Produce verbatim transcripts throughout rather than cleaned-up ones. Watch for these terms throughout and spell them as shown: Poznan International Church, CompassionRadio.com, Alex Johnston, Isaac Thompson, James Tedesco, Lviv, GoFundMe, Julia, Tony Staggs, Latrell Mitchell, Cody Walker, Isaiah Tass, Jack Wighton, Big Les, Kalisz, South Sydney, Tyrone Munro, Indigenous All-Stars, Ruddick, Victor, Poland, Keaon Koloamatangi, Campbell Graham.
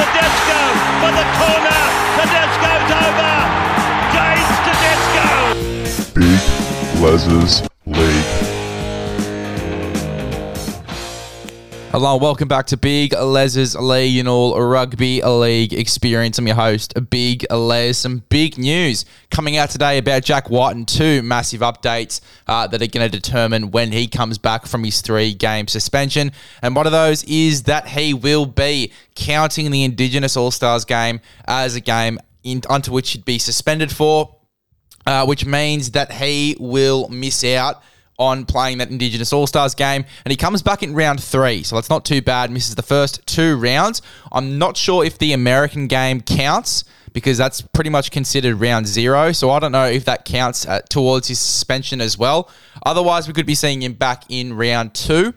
Tedesco for the corner. Tedesco's over. James Tedesco. Big Les's League. Hello, welcome back to Big Les's League and all rugby league experience. I'm your host, Big Les. Some big news coming out today about Jack Wighton. Two massive updates uh, that are going to determine when he comes back from his three-game suspension. And one of those is that he will be counting the Indigenous All-Stars game as a game in, unto which he'd be suspended for, uh, which means that he will miss out on playing that Indigenous All-Stars game, and he comes back in round three, so that's not too bad. Misses the first two rounds. I'm not sure if the American game counts, because that's pretty much considered round zero, so I don't know if that counts uh, towards his suspension as well. Otherwise, we could be seeing him back in round two.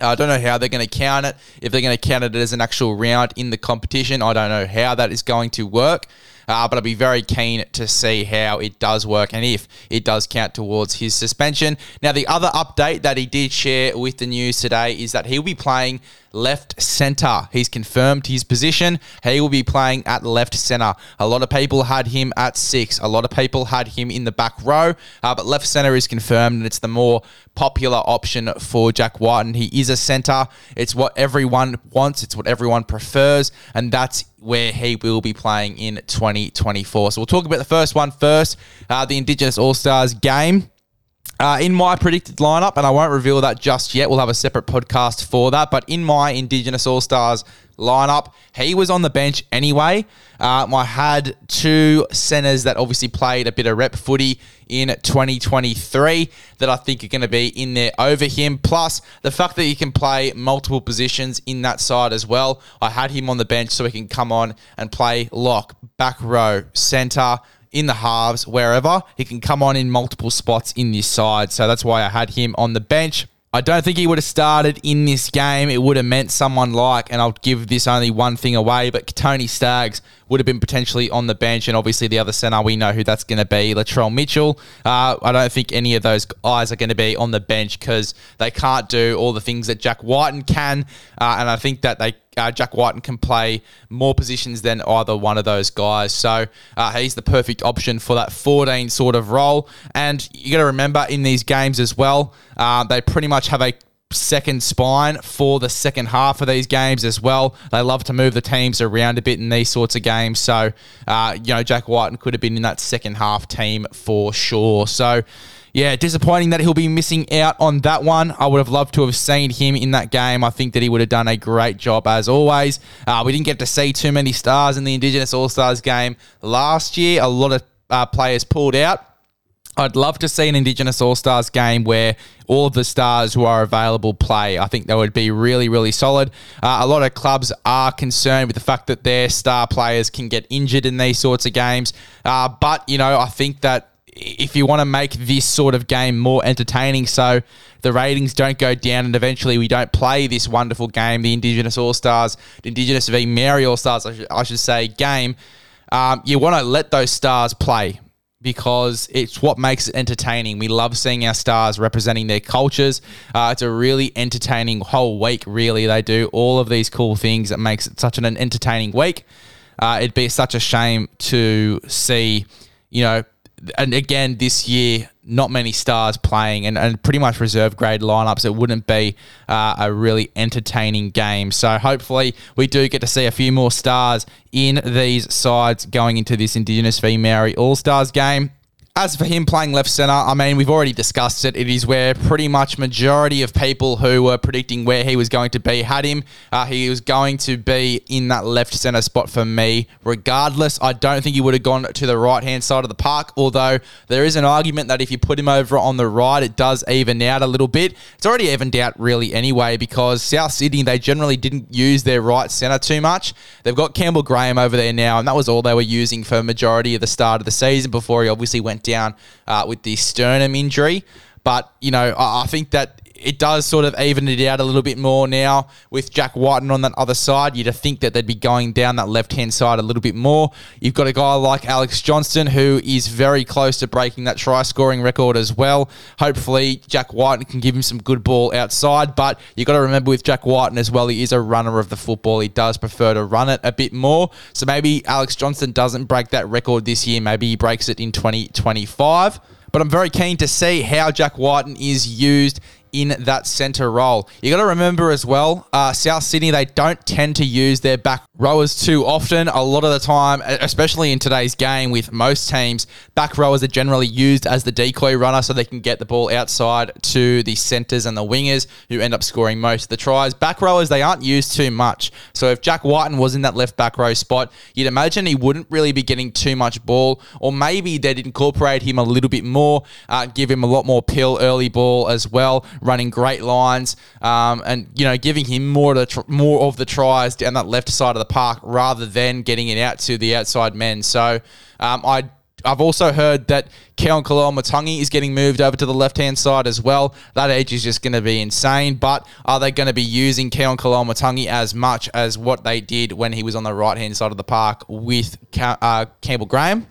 Uh, I don't know how they're going to count it, if they're going to count it as an actual round in the competition. I don't know how that is going to work. Uh, but I'll be very keen to see how it does work and if it does count towards his suspension. Now, the other update that he did share with the news today is that he'll be playing left centre. He's confirmed his position. He will be playing at left centre. A lot of people had him at six. A lot of people had him in the back row. Uh, but left centre is confirmed, and it's the more popular option for Jack Wighton. He is a centre. It's what everyone wants. It's what everyone prefers. And that's where he will be playing in twenty twenty-four. So we'll talk about the first one first, uh, the Indigenous All-Stars game. Uh, in my predicted lineup, and I won't reveal that just yet, we'll have a separate podcast for that, but in my Indigenous All-Stars lineup, he was on the bench anyway. Um, I had two centres that obviously played a bit of rep footy in twenty twenty-three that I think are going to be in there over him. Plus, the fact that he can play multiple positions in that side as well. I had him on the bench so he can come on and play lock, back row, centre, in the halves, wherever. He can come on in multiple spots in this side. So that's why I had him on the bench. I don't think he would have started in this game. It would have meant someone like, and I'll give this only one thing away, but Tony Staggs would have been potentially on the bench, and obviously the other centre, we know who that's going to be, Latrell Mitchell. Uh, I don't think any of those guys are going to be on the bench because they can't do all the things that Jack Wighton can, uh, and I think that they Uh, Jack Wighton can play more positions than either one of those guys. So uh, he's the perfect option for that fourteen sort of role. And you got to remember in these games as well, uh, they pretty much have a second spine for the second half of these games as well. They love to move the teams around a bit in these sorts of games. So, uh, you know, Jack Wighton could have been in that second half team for sure. So, yeah, disappointing that he'll be missing out on that one. I would have loved to have seen him in that game. I think that he would have done a great job as always. Uh, we didn't get to see too many stars in the Indigenous All-Stars game last year. A lot of uh, players pulled out. I'd love to see an Indigenous All-Stars game where all of the stars who are available play. I think that would be really, really solid. Uh, a lot of clubs are concerned with the fact that their star players can get injured in these sorts of games. Uh, but, you know, I think that if you want to make this sort of game more entertaining so the ratings don't go down and eventually we don't play this wonderful game, the Indigenous All-Stars, the Indigenous v Mary All-Stars, I should, I should say, game, um, you want to let those stars play because it's what makes it entertaining. We love seeing our stars representing their cultures. Uh, it's a really entertaining whole week, really. They do all of these cool things that makes it such an entertaining week. Uh, it'd be such a shame to see, you know, and again, this year, not many stars playing and, and pretty much reserve grade lineups. It wouldn't be uh, a really entertaining game. So hopefully we do get to see a few more stars in these sides going into this Indigenous v Maori All-Stars game. As for him playing left centre, I mean, we've already discussed it. It is where pretty much majority of people who were predicting where he was going to be had him. Uh, he was going to be in that left centre spot for me regardless. I don't think he would have gone to the right-hand side of the park, although there is an argument that if you put him over on the right, it does even out a little bit. It's already evened out really anyway because South Sydney, they generally didn't use their right centre too much. They've got Campbell Graham over there now, and that was all they were using for majority of the start of the season before he obviously went down uh, with the sternum injury. But, you know, I, I think that it does sort of even it out a little bit more now with Jack Wighton on that other side. You'd think that they'd be going down that left-hand side a little bit more. You've got a guy like Alex Johnston who is very close to breaking that try-scoring record as well. Hopefully, Jack Wighton can give him some good ball outside, but you've got to remember with Jack Wighton as well, he is a runner of the football. He does prefer to run it a bit more. So maybe Alex Johnston doesn't break that record this year. Maybe he breaks it in twenty twenty-five. But I'm very keen to see how Jack Wighton is used in that centre role. You got to remember as well, uh, South Sydney, they don't tend to use their back rowers too often. A lot of the time, especially in today's game with most teams, back rowers are generally used as the decoy runner so they can get the ball outside to the centres and the wingers who end up scoring most of the tries. Back rowers, they aren't used too much. So if Jack Wighton was in that left back row spot, you'd imagine he wouldn't really be getting too much ball, or maybe they'd incorporate him a little bit more, uh, give him a lot more pill early ball as well, running great lines, um, and you know, giving him more to tr- more of the tries down that left side of the park rather than getting it out to the outside men. So um, I I've also heard that Keaon Koloamatangi is getting moved over to the left-hand side as well. That edge is just going to be insane, but are they going to be using Keaon Koloamatangi as much as what they did when he was on the right-hand side of the park with Cam- uh, Campbell Graham?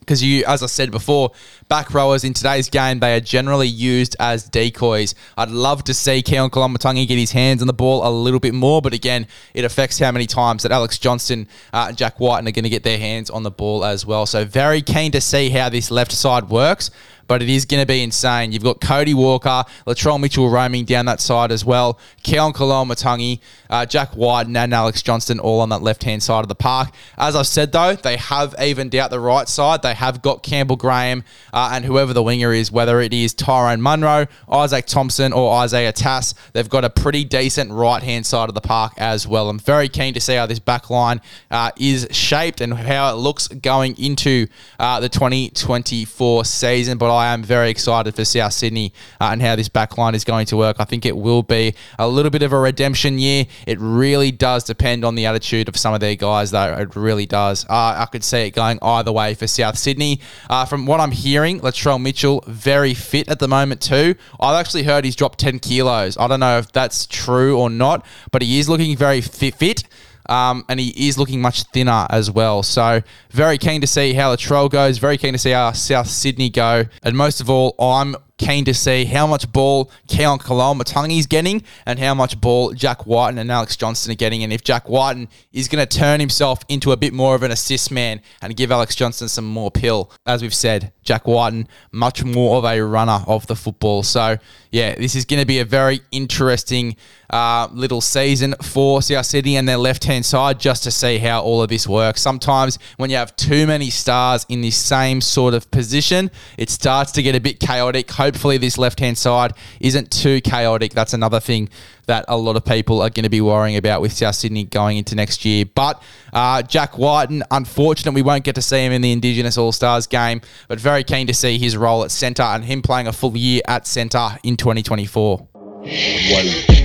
Because you, as I said before, back rowers in today's game, they are generally used as decoys. I'd love to see Keaon Koloamatangi get his hands on the ball a little bit more, but again, it affects how many times that Alex Johnston uh, and Jack Wighton are going to get their hands on the ball as well. So very keen to see how this left side works, but it is going to be insane. You've got Cody Walker, Latrell Mitchell roaming down that side as well, Keaon Koloamatangi, uh, Jack Wighton and Alex Johnston all on that left-hand side of the park. As I've said though, they have evened out the right side. They have got Campbell Graham uh, and whoever the winger is, whether it is Tyrone Munro, Isaac Thompson or Isaiah Tass, they've got a pretty decent right-hand side of the park as well. I'm very keen to see how this back line uh, is shaped and how it looks going into uh, the twenty twenty-four season, but I am very excited for South Sydney uh, and how this back line is going to work. I think it will be a little bit of a redemption year. It really does depend on the attitude of some of their guys, though. It really does. Uh, I could see it going either way for South Sydney. Uh, from what I'm hearing, Latrell Mitchell, very fit at the moment too. I've actually heard he's dropped ten kilos. I don't know if that's true or not, but he is looking very fit. fit. Um, and he is looking much thinner as well. So very keen to see how Latrell goes. Very keen to see how South Sydney go. And most of all, I'm keen to see how much ball Keaon Koloamatangi is getting and how much ball Jack Wighton and Alex Johnston are getting. And if Jack Wighton is going to turn himself into a bit more of an assist man and give Alex Johnston some more pill. As we've said, Jack Wighton, much more of a runner of the football. So, yeah, this is going to be a very interesting uh, little season for South Sydney and their left-hand side just to see how all of this works. Sometimes when you have too many stars in the same sort of position, it starts to get a bit chaotic. Hopefully this left-hand side isn't too chaotic. That's another thing that a lot of people are going to be worrying about with South Sydney going into next year. But uh, Jack Wighton, unfortunately, we won't get to see him in the Indigenous All-Stars game, but very keen to see his role at centre and him playing a full year at centre in twenty twenty-four. Whoa.